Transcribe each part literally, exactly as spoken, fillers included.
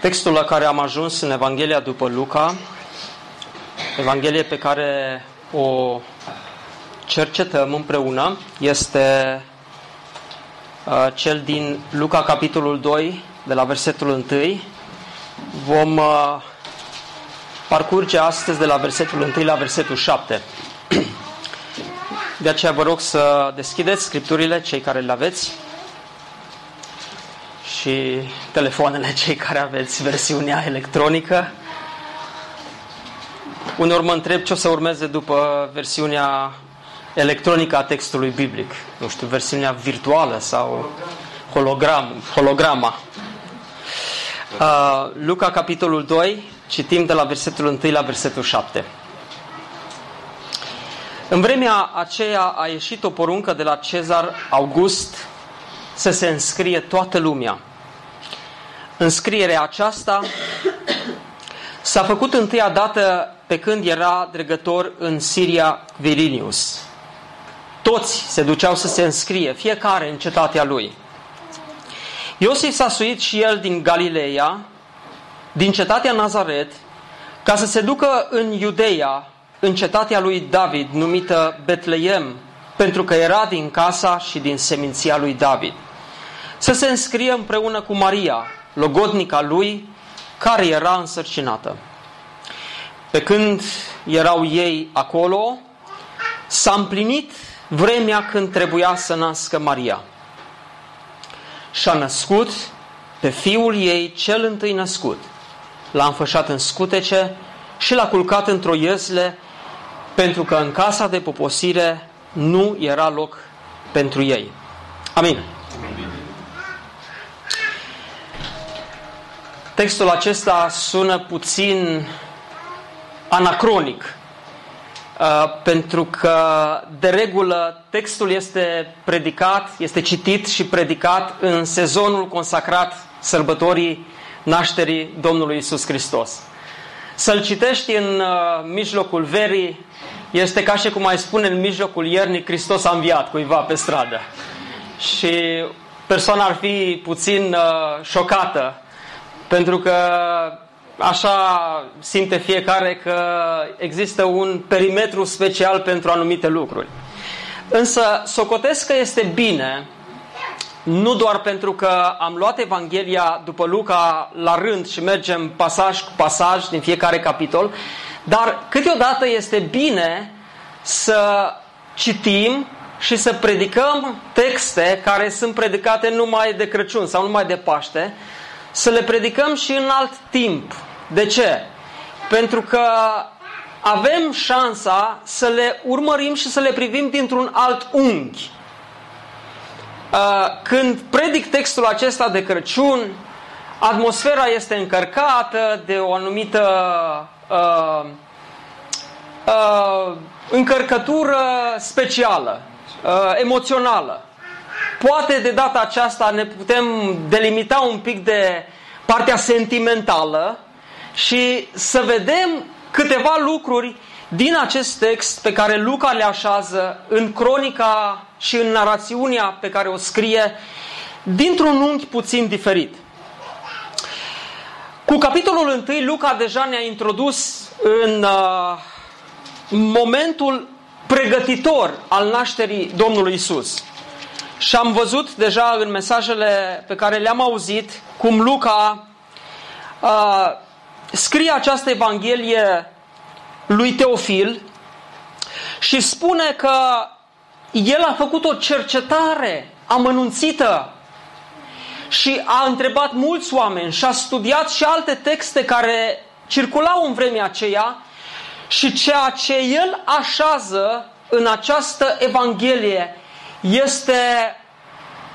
Textul la care am ajuns în Evanghelia după Luca, Evanghelie pe care o cercetăm împreună, este cel din Luca, capitolul doi, de la versetul unu. Vom parcurge astăzi de la versetul unu la versetul șapte. De aceea vă rog să deschideți scripturile, cei care le aveți, și telefoanele, cei care aveți versiunea electronică. Uneori mă întreb ce o să urmeze după versiunea electronică a textului biblic. Nu știu, versiunea virtuală sau hologram, holograma. Uh, Luca, capitolul doi, citim de la versetul unu la versetul șapte. În vremea aceea a ieșit o poruncă de la Cezar August să se înscrie toată lumea. Înscrierea aceasta s-a făcut întâia dată pe când era dregător în Siria Quirinius. Toți se duceau să se înscrie, fiecare în cetatea lui. Iosif s-a suit și el din Galileea, din cetatea Nazaret, ca să se ducă în Iudeea, în cetatea lui David, numită Betleem, pentru că era din casa și din seminția lui David, să se înscrie împreună cu Maria, logodnica lui, care era însărcinată. Pe când erau ei acolo, s-a împlinit vremea când trebuia să nască Maria. Și-a născut pe fiul ei cel întâi născut, l-a înfășat în scutece și l-a culcat într-o iesle, pentru că în casa de poposire nu era loc pentru ei. Amin. Textul acesta sună puțin anacronic, pentru că de regulă textul este predicat, este citit și predicat în sezonul consacrat sărbătorii nașterii Domnului Iisus Hristos. Să-l citești în mijlocul verii este ca și cum mai spune în mijlocul iernii Hristos a înviat cuiva pe stradă. Și persoana ar fi puțin șocată, pentru că așa simte fiecare că există un perimetru special pentru anumite lucruri. Însă socotesc că este bine, nu doar pentru că am luat Evanghelia după Luca la rând și mergem pasaj cu pasaj din fiecare capitol, dar câteodată este bine să citim și să predicăm texte care sunt predicate numai de Crăciun sau numai de Paște, să le predicăm și în alt timp. De ce? Pentru că avem șansa să le urmărim și să le privim dintr-un alt unghi. Când predic textul acesta de Crăciun, atmosfera este încărcată de o anumită uh, uh, încărcătură specială, uh, emoțională. Poate de data aceasta ne putem delimita un pic de partea sentimentală și să vedem câteva lucruri din acest text pe care Luca le așează în cronica și în narațiunea pe care o scrie dintr-un unghi puțin diferit. Cu capitolul unu, Luca deja ne-a introdus în uh, momentul pregătitor al nașterii Domnului Iisus. Și am văzut deja în mesajele pe care le-am auzit cum Luca uh, scrie această Evanghelie lui Teofil și spune că el a făcut o cercetare amănunțită și a întrebat mulți oameni și a studiat și alte texte care circulau în vremea aceea, și ceea ce el așează în această Evanghelie este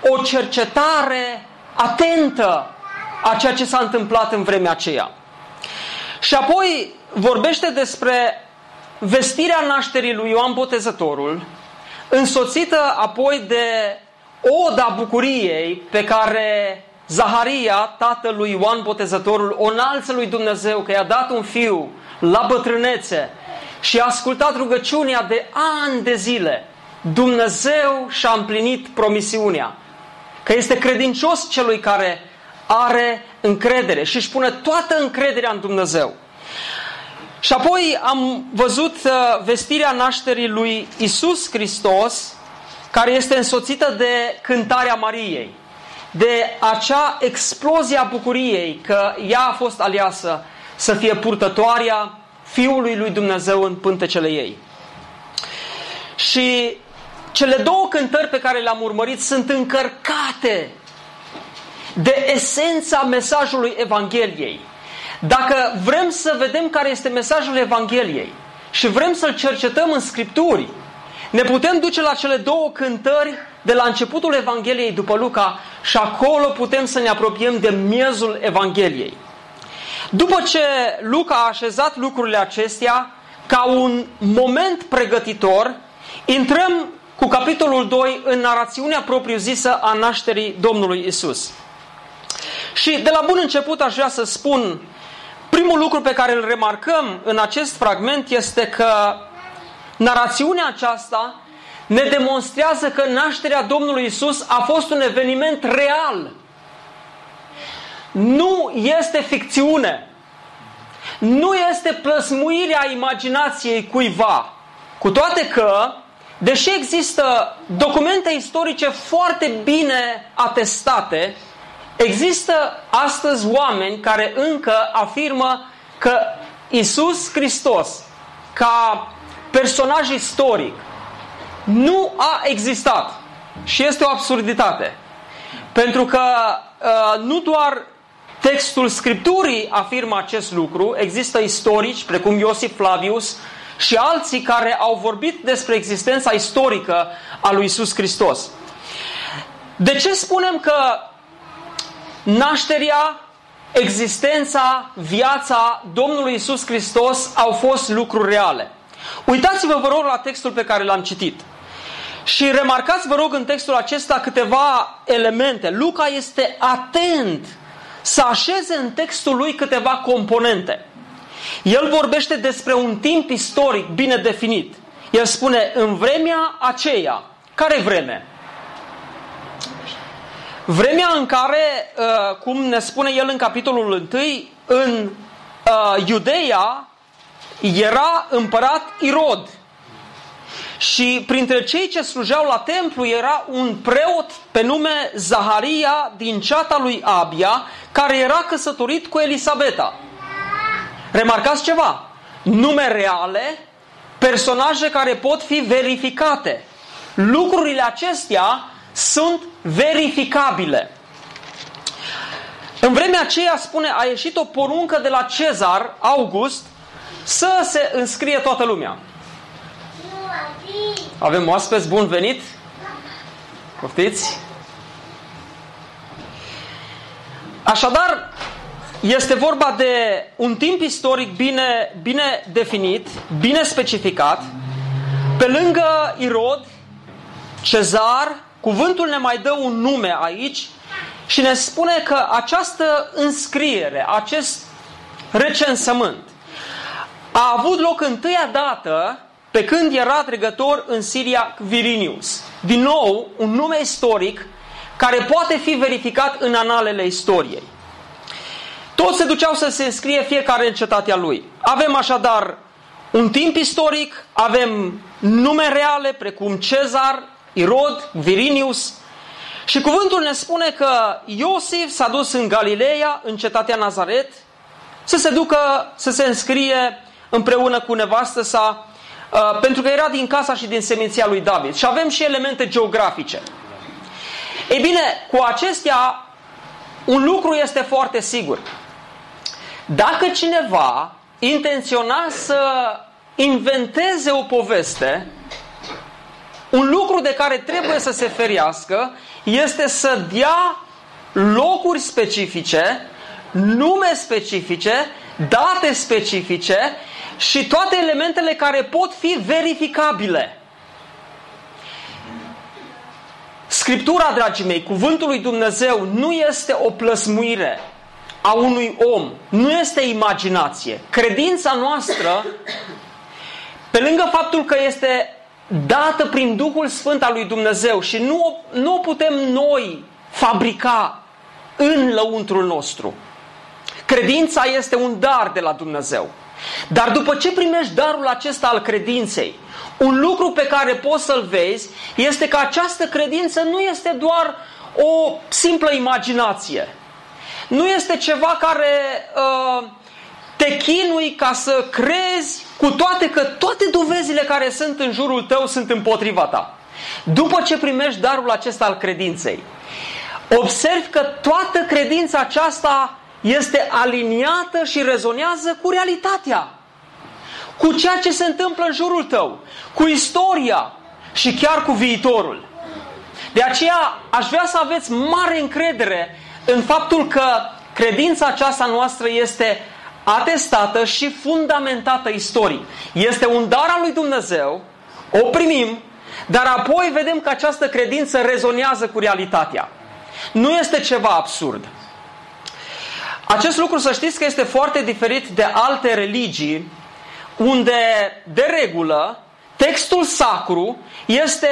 o cercetare atentă a ceea ce s-a întâmplat în vremea aceea. Și apoi vorbește despre vestirea nașterii lui Ioan Botezătorul, însoțită apoi de oda bucuriei pe care Zaharia, tatăl lui Ioan Botezătorul, o înalță lui Dumnezeu că i-a dat un fiu la bătrânețe și a ascultat rugăciunea de ani de zile. Dumnezeu și-a împlinit promisiunea, că este credincios celui care are încredere și își pune toată încrederea în Dumnezeu. Și apoi am văzut vestirea nașterii lui Iisus Hristos, care este însoțită de cântarea Mariei, de acea explozie a bucuriei că ea a fost aleasă să fie purtătoarea Fiului lui Dumnezeu în pântecele ei. Și cele două cântări pe care le-am urmărit sunt încărcate de esența mesajului Evangheliei. Dacă vrem să vedem care este mesajul Evangheliei și vrem să-l cercetăm în Scripturi, ne putem duce la cele două cântări de la începutul Evangheliei după Luca și acolo putem să ne apropiem de miezul Evangheliei. După ce Luca a așezat lucrurile acestea ca un moment pregătitor, intrăm cu capitolul doi în narațiunea propriu-zisă a nașterii Domnului Isus. Și de la bun început aș vrea să spun, primul lucru pe care îl remarcăm în acest fragment este că narațiunea aceasta ne demonstrează că nașterea Domnului Isus a fost un eveniment real. Nu este ficțiune. Nu este plăsmuirea imaginației cuiva. Cu toate că, deși există documente istorice foarte bine atestate, există astăzi oameni care încă afirmă că Iisus Hristos, ca personaj istoric, nu a existat. Și este o absurditate. Pentru că uh, nu doar textul Scripturii afirmă acest lucru, există istorici, precum Iosif Flavius și alții care au vorbit despre existența istorică a lui Iisus Hristos. De ce spunem că nașterea, existența, viața Domnului Iisus Hristos au fost lucruri reale? Uitați-vă, vă rog, la textul pe care l-am citit. Și remarcați, vă rog, în textul acesta câteva elemente. Luca este atent să așeze în textul lui câteva componente. El vorbește despre un timp istoric bine definit. El spune, în vremea aceea. Care vreme? Vremea în care, cum ne spune el în capitolul unu, în Iudeia era împărat Irod. Și printre cei ce slujeau la templu era un preot pe nume Zaharia din ceata lui Abia, care era căsătorit cu Elisabeta. Remarcați ceva? Nume reale, personaje care pot fi verificate. Lucrurile acestea sunt verificabile. În vremea aceea, spune, a ieșit o poruncă de la Cezar August să se înscrie toată lumea. Avem oaspeți, bun venit! Poftiți! Așadar, este vorba de un timp istoric bine, bine definit, bine specificat. Pe lângă Irod, Cezar, cuvântul ne mai dă un nume aici și ne spune că această înscriere, acest recensământ a avut loc întâia dată pe când era dregător în Siria Quirinius. Din nou, un nume istoric care poate fi verificat în analele istoriei. Toți se duceau să se înscrie, fiecare în cetatea lui. Avem așadar un timp istoric, avem nume reale precum Cezar, Irod, Quirinius, și cuvântul ne spune că Iosif s-a dus în Galileea, în cetatea Nazaret, să se ducă, să se înscrie împreună cu nevastă sa, pentru că era din casa și din seminția lui David. Și avem și elemente geografice. Ei bine, cu acestea, un lucru este foarte sigur. Dacă cineva intenționa să inventeze o poveste, un lucru de care trebuie să se ferească este să dea locuri specifice, nume specifice, date specifice și toate elementele care pot fi verificabile. Scriptura, dragii mei, cuvântul lui Dumnezeu nu este o plăsmuire a unui om, nu este imaginație. Credința noastră, pe lângă faptul că este dată prin Duhul Sfânt al lui Dumnezeu și nu, nu o putem noi fabrica în lăuntrul nostru. Credința este un dar de la Dumnezeu. Dar după ce primești darul acesta al credinței, un lucru pe care poți să-l vezi este că această credință nu este doar o simplă imaginație. Nu este ceva care uh, te chinui ca să crezi, cu toate că toate dovezile care sunt în jurul tău sunt împotriva ta. După ce primești darul acesta al credinței, observi că toată credința aceasta este aliniată și rezonează cu realitatea, cu ceea ce se întâmplă în jurul tău, cu istoria și chiar cu viitorul. De aceea aș vrea să aveți mare încredere în faptul că credința aceasta noastră este atestată și fundamentată istoric. Este un dar al lui Dumnezeu, o primim, dar apoi vedem că această credință rezonează cu realitatea. Nu este ceva absurd. Acest lucru, să știți că este foarte diferit de alte religii, unde, de regulă, textul sacru este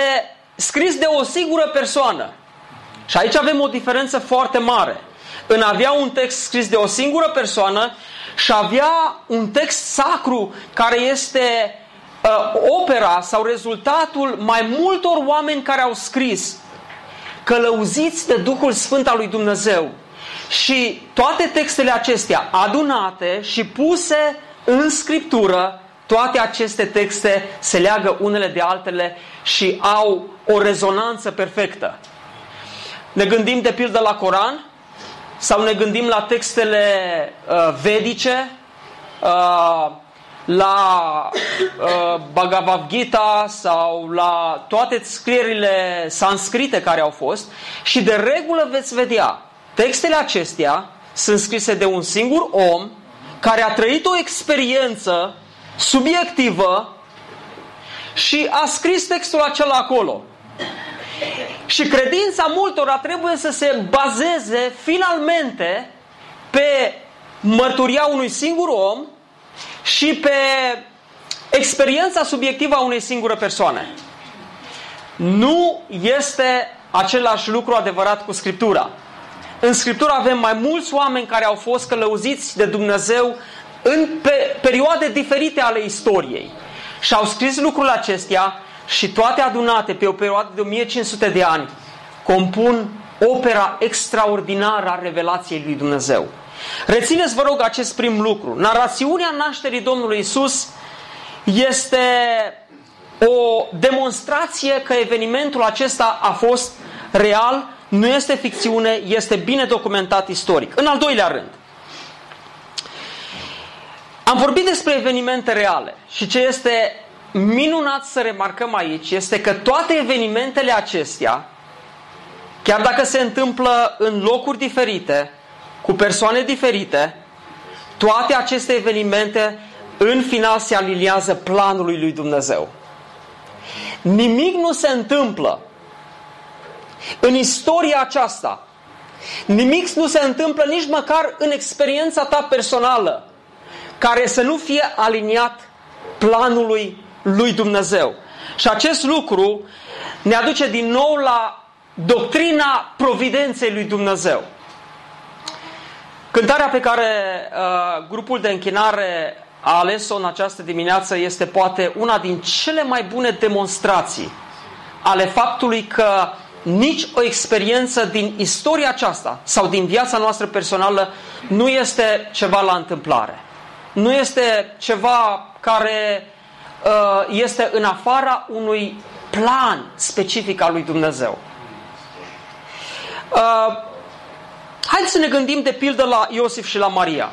scris de o singură persoană. Și aici avem o diferență foarte mare. În avea un text scris de o singură persoană și avea un text sacru care este uh, opera sau rezultatul mai multor oameni care au scris, călăuziți de Duhul Sfânt al lui Dumnezeu. Și toate textele acestea adunate și puse în Scriptură, toate aceste texte se leagă unele de altele și au o rezonanță perfectă. Ne gândim de pildă la Coran sau ne gândim la textele uh, vedice, uh, la uh, Bhagavad Gita sau la toate scrierile sanscrite care au fost și de regulă veți vedea, textele acestea sunt scrise de un singur om care a trăit o experiență subiectivă și a scris textul acela acolo. Și credința multora trebuie să se bazeze finalmente pe mărturia unui singur om și pe experiența subiectivă a unei singure persoane. Nu este același lucru adevărat cu Scriptura. În Scriptură avem mai mulți oameni care au fost călăuziți de Dumnezeu în pe- perioade diferite ale istoriei și au scris lucrurile acestea și toate adunate pe o perioadă de o mie cinci sute de ani compun opera extraordinară a revelației lui Dumnezeu. Rețineți, vă rog, acest prim lucru. Narațiunea nașterii Domnului Iisus este o demonstrație că evenimentul acesta a fost real. Nu este ficțiune, este bine documentat istoric. În al doilea rând, am vorbit despre evenimente reale și ce este minunat să remarcăm aici este că toate evenimentele acestea, chiar dacă se întâmplă în locuri diferite, cu persoane diferite, toate aceste evenimente în final se aliniază planului lui Dumnezeu. Nimic nu se întâmplă în istoria aceasta, nimic nu se întâmplă nici măcar în experiența ta personală, care să nu fie aliniat planului lui Dumnezeu. Și acest lucru ne aduce din nou la doctrina providenței lui Dumnezeu. Cântarea pe care uh, grupul de închinare a ales-o în această dimineață este poate una din cele mai bune demonstrații ale faptului că nici o experiență din istoria aceasta sau din viața noastră personală nu este ceva la întâmplare. Nu este ceva care uh, este în afara unui plan specific al lui Dumnezeu. Uh, Haideți să ne gândim de pildă la Iosif și la Maria.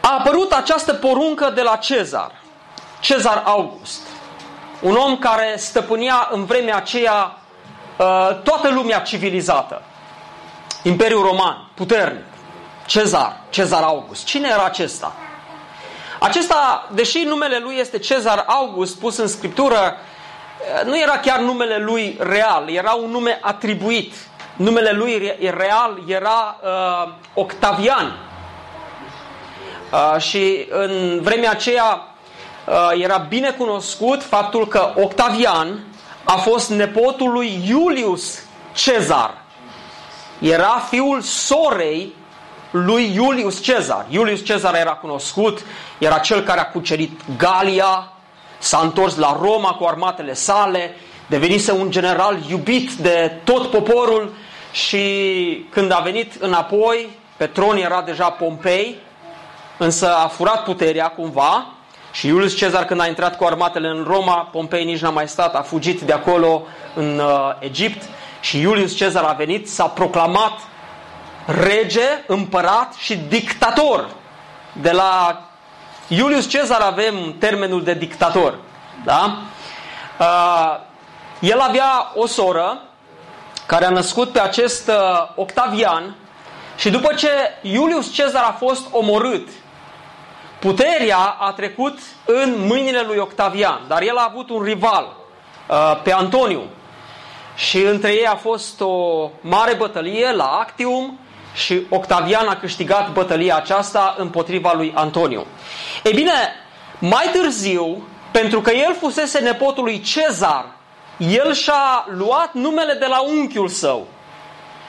A apărut această poruncă de la Cezar, Cezar August, un om care stăpânea în vremea aceea toată lumea civilizată, Imperiul Roman, puternic, Cezar, Cezar August. Cine era acesta? Acesta, deși numele lui este Cezar August, pus în Scriptură, nu era chiar numele lui real, era un nume atribuit. Numele lui real era uh, Octavian. Uh, și în vremea aceea uh, era bine cunoscut faptul că Octavian a fost nepotul lui Iulius Cezar. Era fiul sorei lui Iulius Cezar. Iulius Cezar era cunoscut, era cel care a cucerit Galia, s-a întors la Roma cu armatele sale, devenise un general iubit de tot poporul și când a venit înapoi, pe tron era deja Pompei, însă a furat puterea cumva și Iulius Cezar, când a intrat cu armatele în Roma, Pompei nici n-a mai stat, a fugit de acolo în uh, Egipt și Iulius Cezar a venit, s-a proclamat rege, împărat și dictator. De la Iulius Cezar avem termenul de dictator. Da? Uh, el avea o soră care a născut pe acest uh, Octavian și după ce Iulius Cezar a fost omorât, puterea a trecut în mâinile lui Octavian, dar el a avut un rival, uh, pe Antoniu. Și între ei a fost o mare bătălie la Actium și Octavian a câștigat bătălia aceasta împotriva lui Antoniu. Ei bine, mai târziu, pentru că el fusese nepotul lui Cezar, el și-a luat numele de la unchiul său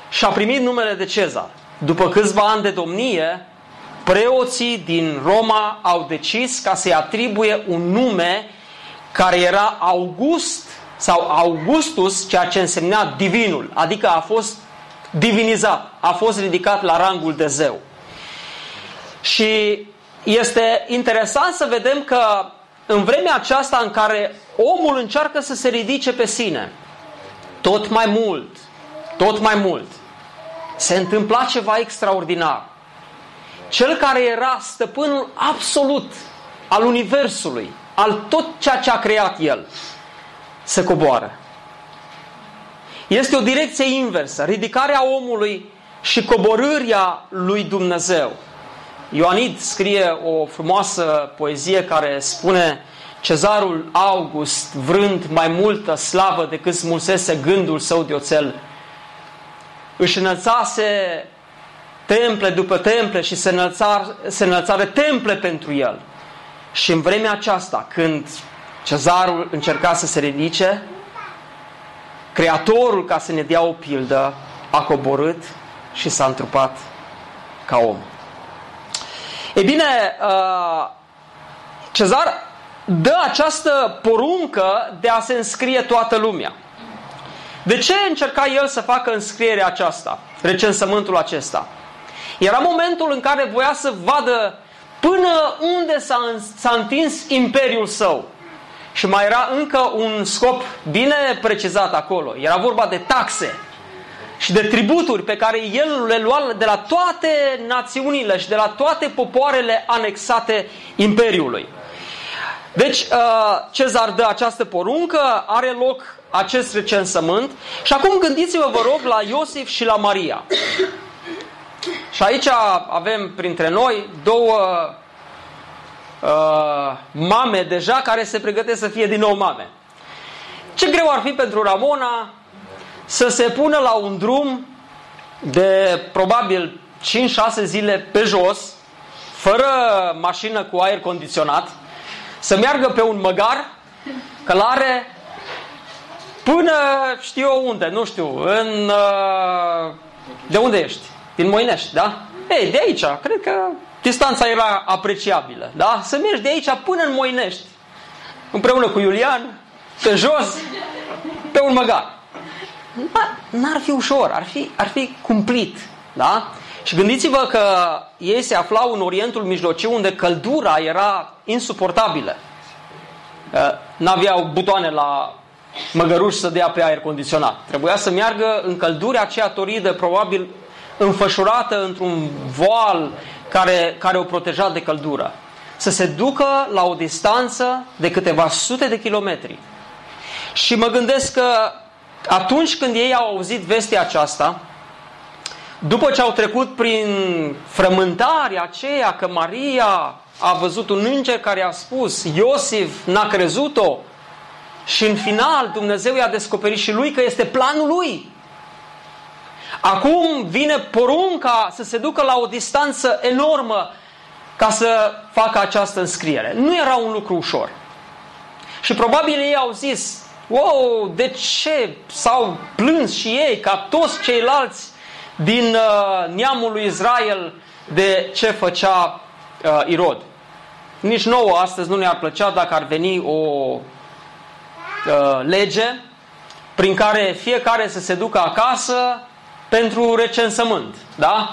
și a primit numele de Cezar. După câțiva ani de domnie, preoții din Roma au decis ca să-i atribuie un nume care era August sau Augustus, ceea ce însemna divinul, adică a fost divinizat, a fost ridicat la rangul de zeu. Și este interesant să vedem că în vremea aceasta în care omul încearcă să se ridice pe sine, tot mai mult, tot mai mult, se întâmpla ceva extraordinar. Cel care era stăpânul absolut al universului, al tot ceea ce a creat el, se coboară. Este o direcție inversă, ridicarea omului și coborârea lui Dumnezeu. Ioanid scrie o frumoasă poezie care spune: Cezarul August, vrând mai multă slavă decât smulsese gândul său de oțel, își înălțase temple după temple și se înălțară, se înălțară temple pentru el. Și în vremea aceasta, când Cezarul încerca să se ridice, Creatorul, ca să ne dea o pildă, a coborât și s-a întrupat ca om. Ei bine, Cezar dă această poruncă de a se înscrie toată lumea. De ce încerca el să facă înscrierea aceasta, recensământul acesta? Era momentul în care voia să vadă până unde s-a, s-a întins imperiul său. Și mai era încă un scop bine precizat acolo. Era vorba de taxe și de tributuri pe care el le lua de la toate națiunile și de la toate popoarele anexate imperiului. Deci Cezar dă această poruncă, are loc acest recensământ și acum gândiți-vă, vă rog, la Iosif și la Maria. Și aici avem printre noi două Uh, mame deja care se pregătesc să fie din nou mame. Ce greu ar fi pentru Ramona să se pună la un drum de probabil cinci șase zile pe jos, fără mașină cu aer condiționat, să meargă pe un măgar călare până știu eu unde, nu știu, în, uh, de unde ești? Din Moinești, da? Ei, de aici, cred că distanța era apreciabilă, da? Să mergi de aici până în Moinești, împreună cu Iulian, pe jos, pe un măgar. N-ar fi ușor, ar fi, ar fi cumplit, da? Și gândiți-vă că ei se aflau în Orientul Mijlociu, unde căldura era insuportabilă. N-aveau butoane la măgăruși să dea pe aer condiționat. Trebuia să meargă în căldura aceea toridă, probabil înfășurată într-un voal Care, care o proteja de căldură, să se ducă la o distanță de câteva sute de kilometri. Și mă gândesc că atunci când ei au auzit vestea aceasta, După ce au trecut prin frământarea aceea că Maria a văzut un înger care a spus, Iosif n-a crezut-o și în final Dumnezeu i-a descoperit și lui că este planul lui. Acum vine porunca să se ducă la o distanță enormă ca să facă această înscriere. Nu era un lucru ușor. Și probabil ei au zis, wow, de ce s-au plâns și ei ca toți ceilalți din uh, neamul lui Israel de ce făcea uh, Irod. Nici nouă astăzi nu ne-ar plăcea dacă ar veni o uh, lege prin care fiecare să se ducă acasă pentru recensământ, da?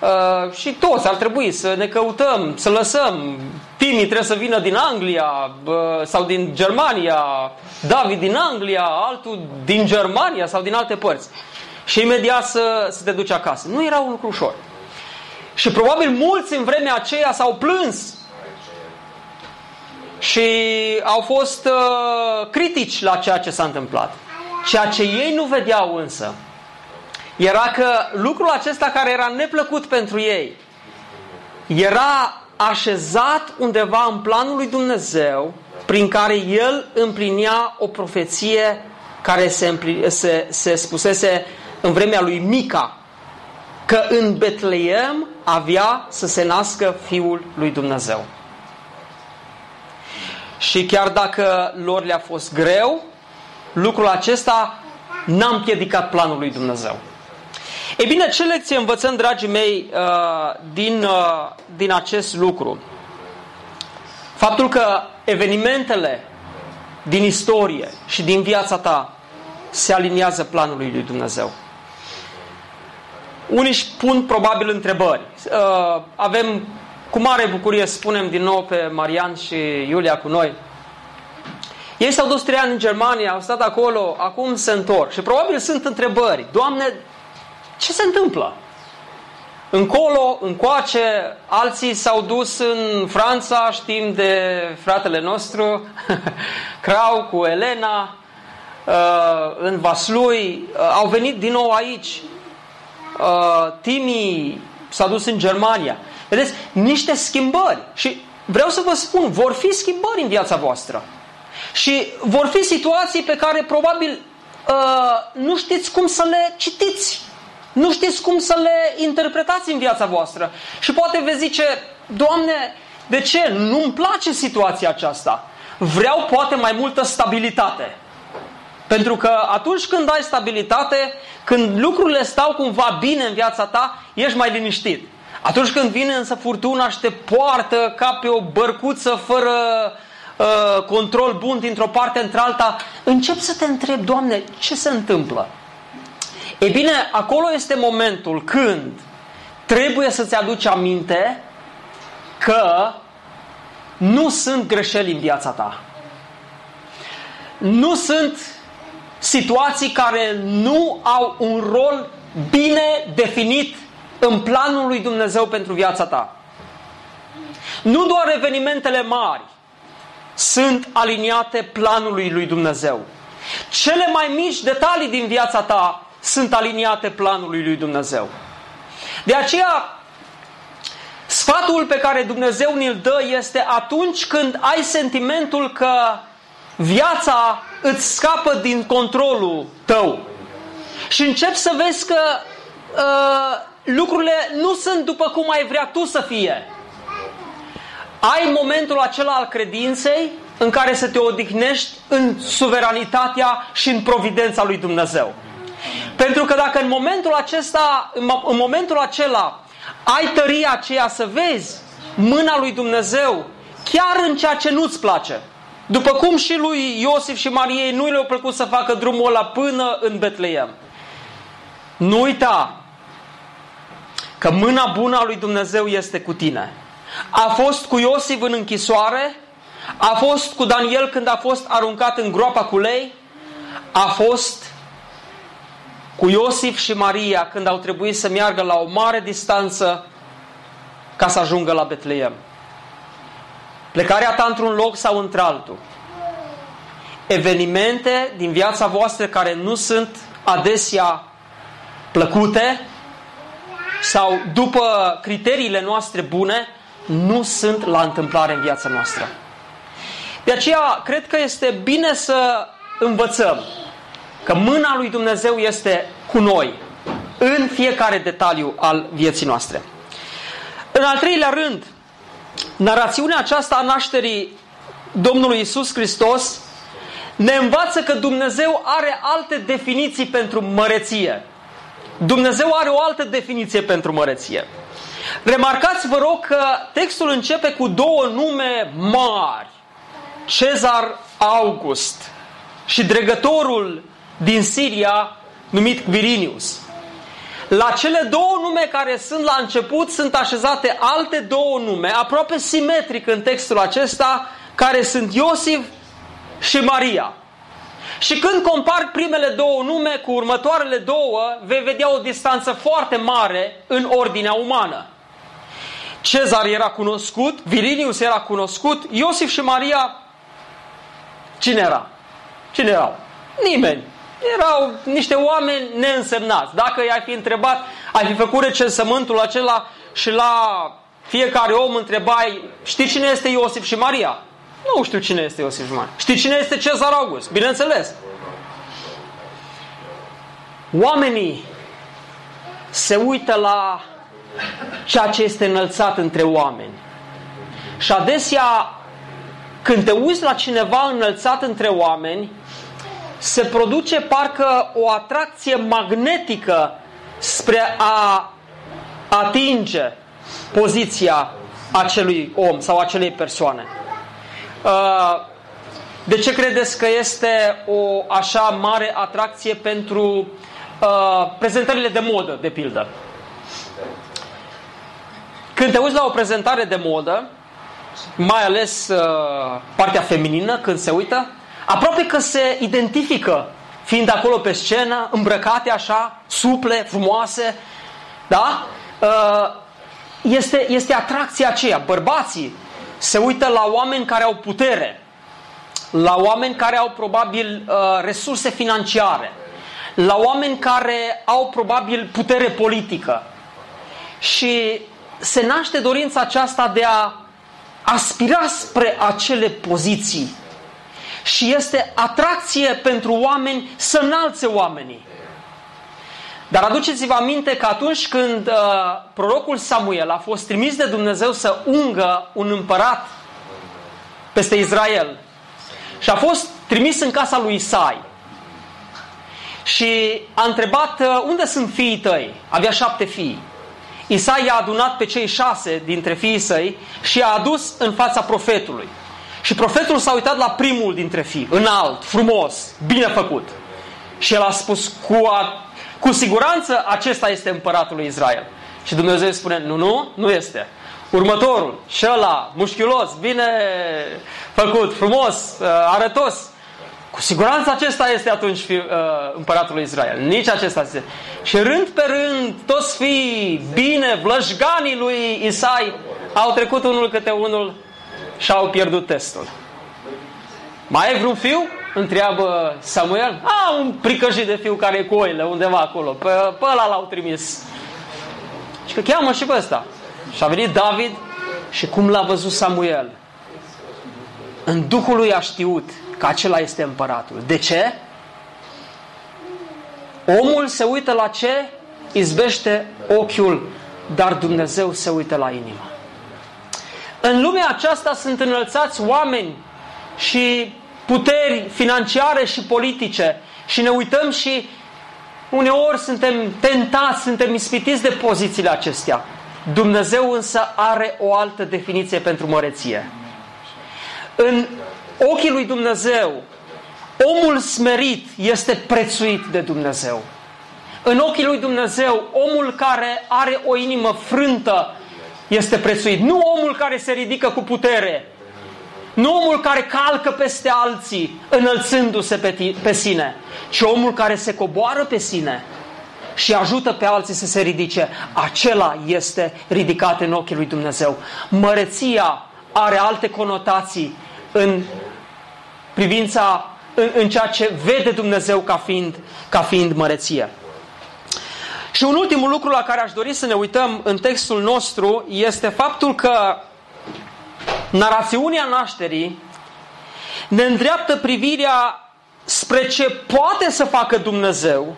Uh, și toți ar trebui să ne căutăm, să lăsăm. Timi trebuie să vină din Anglia uh, sau din Germania, David din Anglia, altul din Germania sau din alte părți. Și imediat să, să te duci acasă. Nu era un lucru ușor. Și probabil mulți în vremea aceea s-au plâns și au fost uh, critici la ceea ce s-a întâmplat. Ceea ce ei nu vedeau însă era că lucrul acesta care era neplăcut pentru ei era așezat undeva în planul lui Dumnezeu prin care El împlinea o profeție care se, împli, se, se spusese în vremea lui Mica, că în Betleem avea să se nască Fiul lui Dumnezeu. Și chiar dacă lor le-a fost greu, lucrul acesta n-a împiedicat planul lui Dumnezeu. Ei bine, ce lecție învățăm, dragii mei, din, din acest lucru? Faptul că evenimentele din istorie și din viața ta se aliniază planului lui Dumnezeu. Unii își pun probabil întrebări. Avem cu mare bucurie, spunem din nou pe Marian și Iulia cu noi. Ei s-au dus trei ani în Germania, au stat acolo, acum se întorc. Și probabil sunt întrebări. Doamne, ce se întâmplă? Încolo, încoace, alții s-au dus în Franța, știm de fratele nostru, Crau cu Elena, în Vaslui, au venit din nou aici. Timi s-a dus în Germania. Vedeți, niște schimbări. Și vreau să vă spun, vor fi schimbări în viața voastră. Și vor fi situații pe care probabil nu știți cum să le citiți. Nu știți cum să le interpretați în viața voastră. Și poate vei zice, Doamne, de ce? Nu-mi place situația aceasta. Vreau poate mai multă stabilitate. Pentru că atunci când ai stabilitate, când lucrurile stau cumva bine în viața ta, ești mai liniștit. Atunci când vine însă furtuna și te poartă ca pe o bărcuță fără uh, control bun dintr-o parte într-alta, începi să te întrebi, Doamne, ce se întâmplă? Ei bine, acolo este momentul când trebuie să-ți aduci aminte că nu sunt greșeli în viața ta. Nu sunt situații care nu au un rol bine definit în planul lui Dumnezeu pentru viața ta. Nu doar evenimentele mari sunt aliniate planului lui Dumnezeu. Cele mai mici detalii din viața ta sunt aliniate planului lui Dumnezeu. De aceea, sfatul pe care Dumnezeu ni-l dă este atunci când ai sentimentul că viața îți scapă din controlul tău și începi să vezi că uh, lucrurile nu sunt după cum ai vrea tu să fie. Ai momentul acela al credinței în care să te odihnești în suveranitatea și în providența lui Dumnezeu. Pentru că dacă în momentul acesta, în momentul acela ai tăria aceea să vezi mâna lui Dumnezeu chiar în ceea ce nu-ți place, după cum și lui Iosif și Mariei nu le-au plăcut să facă drumul ăla până în Betleem, nu uita că mâna bună a lui Dumnezeu este cu tine. A fost cu Iosif în închisoare, a fost cu Daniel când a fost aruncat în groapa cu lei, a fost cu Iosif și Maria când au trebuit să meargă la o mare distanță ca să ajungă la Betleem. Plecarea ta într-un loc sau într-altul. Evenimente din viața voastră care nu sunt adesea plăcute sau după criteriile noastre bune, nu sunt la întâmplare în viața noastră. De aceea, cred că este bine să învățăm că mâna lui Dumnezeu este cu noi în fiecare detaliu al vieții noastre. În al treilea rând, narațiunea aceasta a nașterii Domnului Iisus Hristos ne învață că Dumnezeu are alte definiții pentru măreție. Dumnezeu are o altă definiție pentru măreție. Remarcați, vă rog, că textul începe cu două nume mari. Cezar August și dregătorul din Siria numit Quirinius. La cele două nume care sunt la început sunt așezate alte două nume, aproape simetric în textul acesta, care sunt Iosif și Maria. Și când compar primele două nume cu următoarele două, vei vedea o distanță foarte mare în ordinea umană. Cezar era cunoscut, Quirinius era cunoscut, Iosif și Maria, cine era? Cine erau? Nimeni. Erau niște oameni neînsemnați. Dacă i-ai fi întrebat, ai fi făcut recensământul acela și la fiecare om întrebai, știi cine este Iosif și Maria? Nu știu cine este Iosif și Maria. Știi cine este Cezar August? Bineînțeles. Oamenii se uită la ceea ce este înălțat între oameni. Și adesea, când te uiți la cineva înălțat între oameni, se produce parcă o atracție magnetică spre a atinge poziția acelui om sau acelei persoane. De ce credeți că este o așa mare atracție pentru prezentările de modă, de pildă? Când te uiți la o prezentare de modă, mai ales partea feminină, când se uită, aproape că se identifică, fiind acolo pe scenă, îmbrăcate așa, suple, frumoase, da? Este, este atracția aceea. Bărbații se uită la oameni care au putere, la oameni care au probabil resurse financiare, la oameni care au probabil putere politică. Și se naște dorința aceasta de a aspira spre acele poziții. Și este atracție pentru oameni să înalțe oamenii. Dar aduceți-vă aminte că atunci când uh, prorocul Samuel a fost trimis de Dumnezeu să ungă un împărat peste Israel și a fost trimis în casa lui Isai și a întrebat uh, unde sunt fiii tăi? Avea șapte fii. Isai i-a adunat pe cei șase dintre fiii săi și i-a adus în fața profetului. Și profetul s-a uitat la primul dintre fii, înalt, frumos, bine făcut. Și el a spus, cu, a, cu siguranță acesta este împăratul lui Israel. Și Dumnezeu îi spune, nu, nu, nu este. Următorul, și ăla, mușchiulos, bine făcut, frumos, arătos. Cu siguranță acesta este atunci fi, uh, împăratul lui Israel. Nici acesta este. Și rând pe rând, toți fiii, bine, vlășganii lui Isai, au trecut unul câte unul și au pierdut testul. Mai ai vreun fiu? Întreabă Samuel. A, un pricăjit de fiu care e cu oile undeva acolo. Pe, pe ăla l-au trimis. Și că cheamă și pe ăsta. Și a venit David și cum l-a văzut Samuel? În duhul lui a știut că acela este împăratul. De ce? Omul se uită la ce? Izbește ochiul, dar Dumnezeu se uită la inimă. În lumea aceasta sunt înălțați oameni și puteri financiare și politice și ne uităm și uneori suntem tentați, suntem ispitiți de pozițiile acestea. Dumnezeu însă are o altă definiție pentru măreție. În ochii lui Dumnezeu, omul smerit este prețuit de Dumnezeu. În ochii lui Dumnezeu, omul care are o inimă frântă este prețuit. Nu omul care se ridică cu putere. Nu omul care calcă peste alții, înălțându-se pe, pe sine. Ci omul care se coboară pe sine și ajută pe alții să se ridice. Acela este ridicat în ochii lui Dumnezeu. Măreția are alte conotații în privința, în, în ceea ce vede Dumnezeu ca fiind, ca fiind măreție. Și un ultimul lucru la care aș dori să ne uităm în textul nostru este faptul că narațiunea nașterii ne îndreaptă privirea spre ce poate să facă Dumnezeu,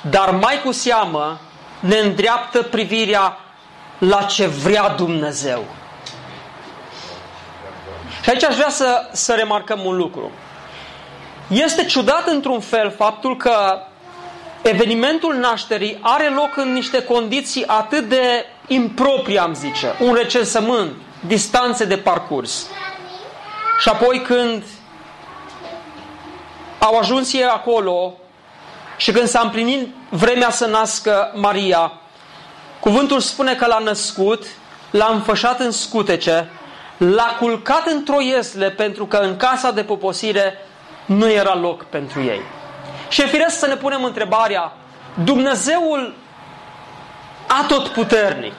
dar mai cu seamă ne îndreaptă privirea la ce vrea Dumnezeu. Și aici aș vrea să, să remarcăm un lucru. Este ciudat într-un fel faptul că evenimentul nașterii are loc în niște condiții atât de improprii, am zice, un recensământ, distanțe de parcurs. Și apoi când au ajuns ei acolo și când s-a împlinit vremea să nască Maria, cuvântul spune că l-a născut, l-a înfășat în scutece, l-a culcat într-o iesle pentru că în casa de poposire nu era loc pentru ei. Și e firesc să ne punem întrebarea, Dumnezeul atotputernic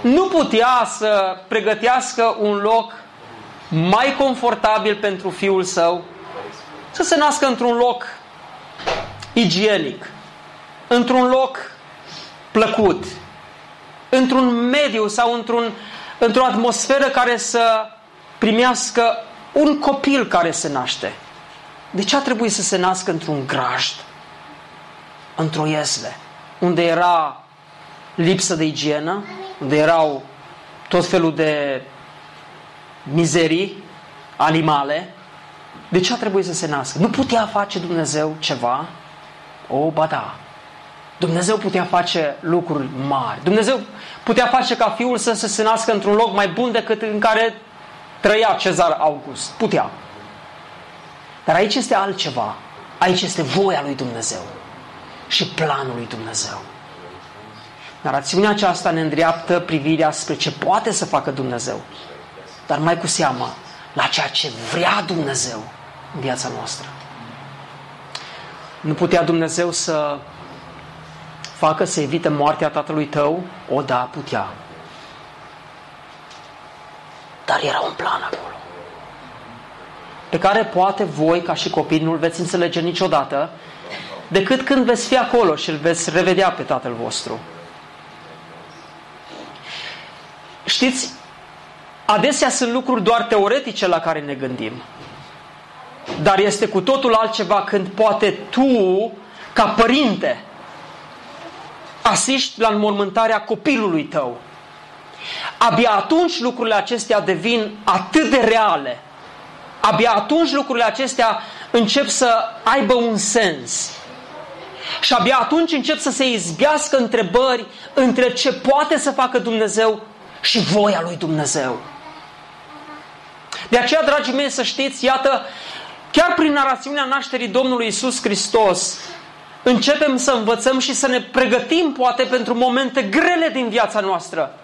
nu putea să pregătească un loc mai confortabil pentru Fiul Său, să se nască într-un loc igienic, într-un loc plăcut, într-un mediu sau într-un, într-o atmosferă care să primească un copil care se naște? De ce a trebuit să se nască într-un grajd, într-o iesle, unde era lipsă de igienă, unde erau tot felul de mizerii, animale? De ce a trebuit să se nască? Nu putea face Dumnezeu ceva? O, ba da! Dumnezeu putea face lucruri mari. Dumnezeu putea face ca Fiul să se nască într-un loc mai bun decât în care trăia Cezar August. Putea. Dar aici este altceva. Aici este voia lui Dumnezeu și planul lui Dumnezeu. Narațiunea aceasta ne îndreaptă privirea spre ce poate să facă Dumnezeu, dar mai cu seamă la ceea ce vrea Dumnezeu în viața noastră. Nu putea Dumnezeu să facă să evite moartea tatălui tău? O, da, putea. Dar era un plan acolo, pe care poate voi, ca și copii, nu-l veți înțelege niciodată, decât când veți fi acolo și îl veți revedea pe tatăl vostru. Știți, adesea sunt lucruri doar teoretice la care ne gândim, dar este cu totul altceva când poate tu, ca părinte, asiști la înmormântarea copilului tău. Abia atunci lucrurile acestea devin atât de reale. Abia atunci lucrurile acestea încep să aibă un sens. Și abia atunci încep să se izbească întrebări între ce poate să facă Dumnezeu și voia lui Dumnezeu. De aceea, dragii mei, să știți, iată, chiar prin narațiunea nașterii Domnului Iisus Hristos, începem să învățăm și să ne pregătim poate pentru momente grele din viața noastră,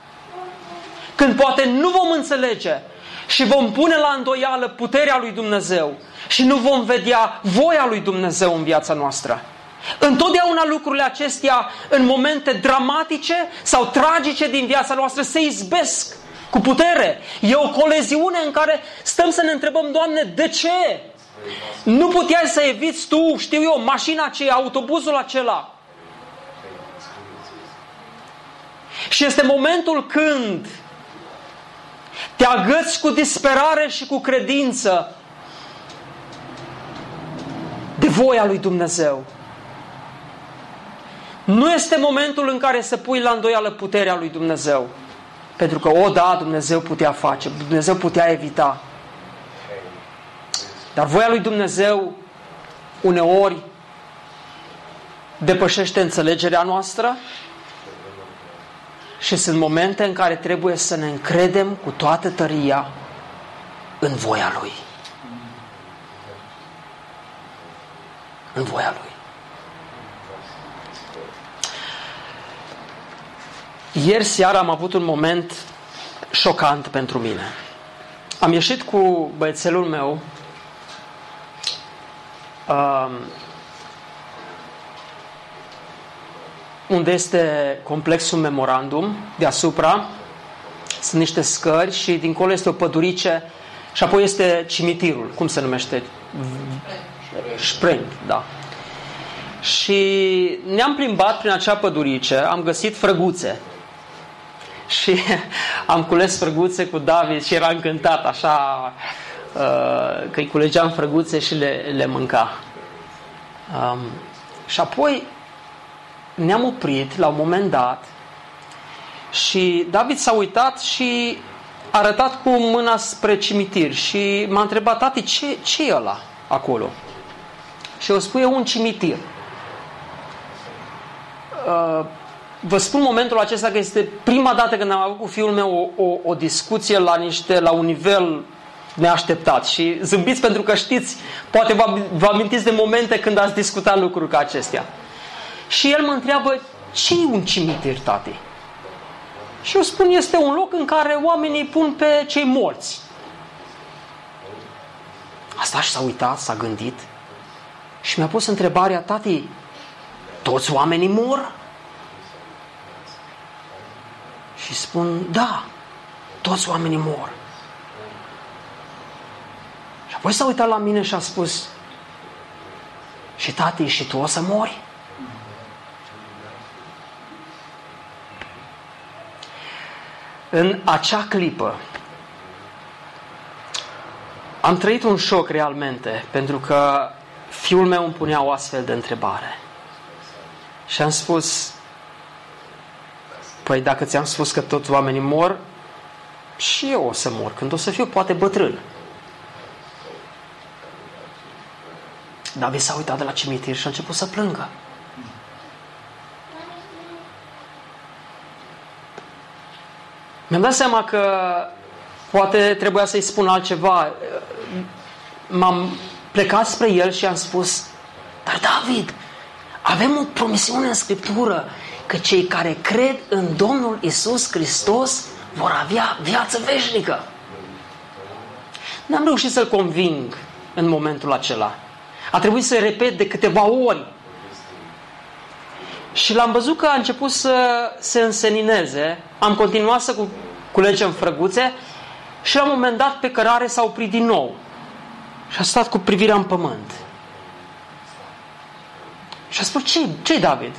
când poate nu vom înțelege și vom pune la îndoială puterea lui Dumnezeu și nu vom vedea voia lui Dumnezeu în viața noastră. Întotdeauna lucrurile acestea, în momente dramatice sau tragice din viața noastră, se izbesc cu putere. E o coleziune în care stăm să ne întrebăm, Doamne, de ce? Nu puteai să eviți tu, știu eu, mașina aceea, autobuzul acela. Și este momentul când te agăți cu disperare și cu credință de voia lui Dumnezeu. Nu este momentul în care să pui la îndoială puterea lui Dumnezeu. Pentru că, o, da, Dumnezeu putea face, Dumnezeu putea evita. Dar voia lui Dumnezeu uneori depășește înțelegerea noastră și sunt momente în care trebuie să ne încredem cu toată tăria în voia Lui. În voia Lui. Ieri seara am avut un moment șocant pentru mine. Am ieșit cu băiețelul meu Uh, unde este complexul Memorandum, deasupra sunt niște scări și dincolo este o pădurice și apoi este cimitirul, cum se numește? Spreng, da. Și ne-am plimbat prin acea pădurice, am găsit frăguțe. Și am cules frăguțe cu David și era încântat așa că îi culegeam frăguțe și le, le mânca. Um, și apoi ne-am oprit la un moment dat și David s-a uitat și a arătat cu mâna spre cimitir și m-a întrebat: tati, ce, ce e ăla acolo? Și eu spun: eu un cimitir. Uh, vă spun momentul acesta că este prima dată când am avut cu fiul meu o, o, o discuție la, niște, la un nivel neașteptat. Și zâmbiți pentru că știți, poate vă, vă amintiți de momente când ați discutat lucruri ca acestea. Și el mă întreabă: ce e un cimitir, tati? Și eu spun: este un loc în care oamenii pun pe cei morți. Asta și s-a uitat, s-a gândit și mi-a pus întrebarea: tati, toți oamenii mor? Și spun: da, toți oamenii mor. Și apoi s-a uitat la mine și a spus: și tati, și tu o să mori? În acea clipă am trăit un șoc realmente, pentru că fiul meu îmi punea o astfel de întrebare. Și am spus: păi dacă ți-am spus că toți oamenii mor, și eu o să mor, când o să fiu poate bătrân. David s-a uitat de la cimitir și a început să plângă. Mi-am dat seama că poate trebuia să-i spun altceva. M-am plecat spre el și am spus: dar David, avem o promisiune în Scriptură că cei care cred în Domnul Iisus Hristos vor avea viață veșnică. N-am reușit să-l conving în momentul acela. A trebuit să repet de câteva ori. Și l-am văzut că a început să se însenineze. Am continuat să culegem frăguțe și la un moment dat pe cărare s-a oprit din nou. Și a stat cu privirea în pământ. Și a spus: ce, ce-i David?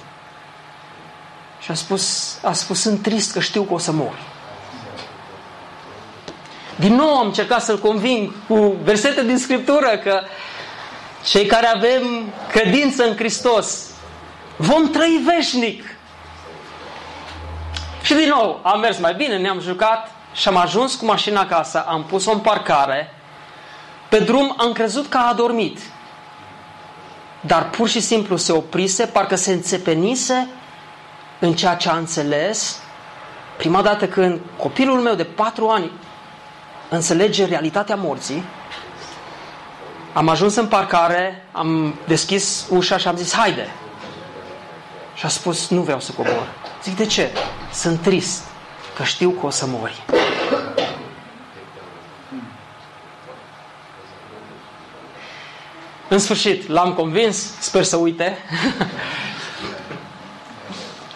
Și a spus, a spus: sunt trist că știu că o să mor. Din nou am încercat să-l conving cu versete din Scriptură că cei care avem credință în Hristos vom trăi veșnic. Și din nou am mers mai bine, ne-am jucat și am ajuns cu mașina acasă, am pus-o în parcare. Pe drum am crezut că a adormit. Dar pur și simplu se oprise, parcă se înțepenise în ceea ce a înțeles. Prima dată când copilul meu de patru ani înțelege realitatea morții. Am ajuns în parcare, am deschis ușa și am zis: haide! Și a spus: nu vreau să cobor. Zic: de ce? Sunt trist că știu că o să mori. În sfârșit, l-am convins, sper să uite.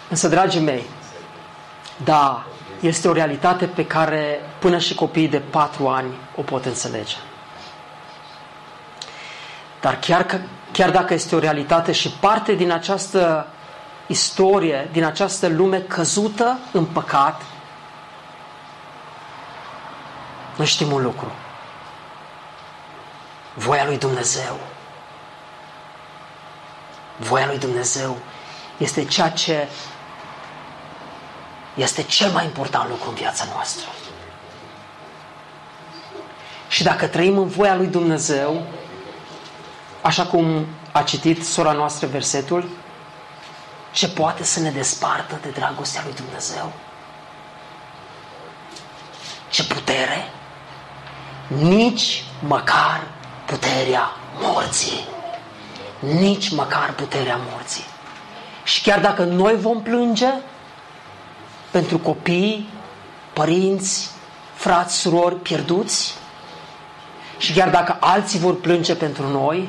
Însă, dragii mei, da, este o realitate pe care până și copiii de patru ani o pot înțelege. Dar chiar, că, chiar dacă este o realitate și parte din această istorie, din această lume căzută în păcat, noi știm un lucru: voia lui Dumnezeu, voia lui Dumnezeu este ceea ce este cel mai important lucru în viața noastră. Și dacă trăim în voia lui Dumnezeu, așa cum a citit sora noastră versetul, ce poate să ne despartă de dragostea lui Dumnezeu? Ce putere? Nici măcar puterea morții. Nici măcar puterea morții. Și chiar dacă noi vom plânge pentru copii, părinți, frați, surori pierduți, și chiar dacă alții vor plânge pentru noi,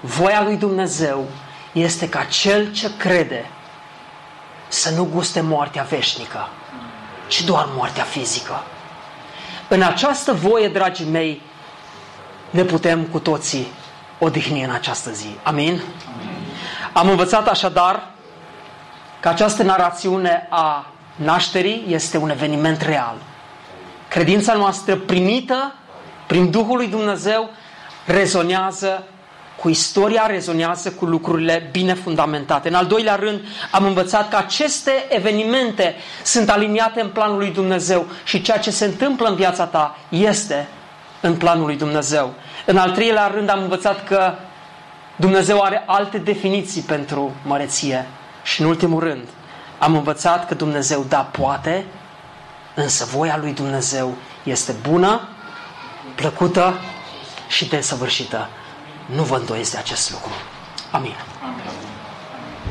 voia lui Dumnezeu este ca cel ce crede să nu guste moartea veșnică, ci doar moartea fizică. În această voie, dragii mei, ne putem cu toții odihni în această zi. Amin? Amin. Am învățat așadar că această narațiune a nașterii este un eveniment real. Credința noastră primită prin Duhul lui Dumnezeu rezonează cu istoria, rezonează cu lucrurile bine fundamentate. În al doilea rând, am învățat că aceste evenimente sunt aliniate în planul lui Dumnezeu și ceea ce se întâmplă în viața ta este în planul lui Dumnezeu. În al treilea rând, am învățat că Dumnezeu are alte definiții pentru măreție. Și în ultimul rând, am învățat că Dumnezeu, da, poate, însă voia lui Dumnezeu este bună, plăcută și desăvârșită. Nu vă îndoiesc de acest lucru. Amin. Amin.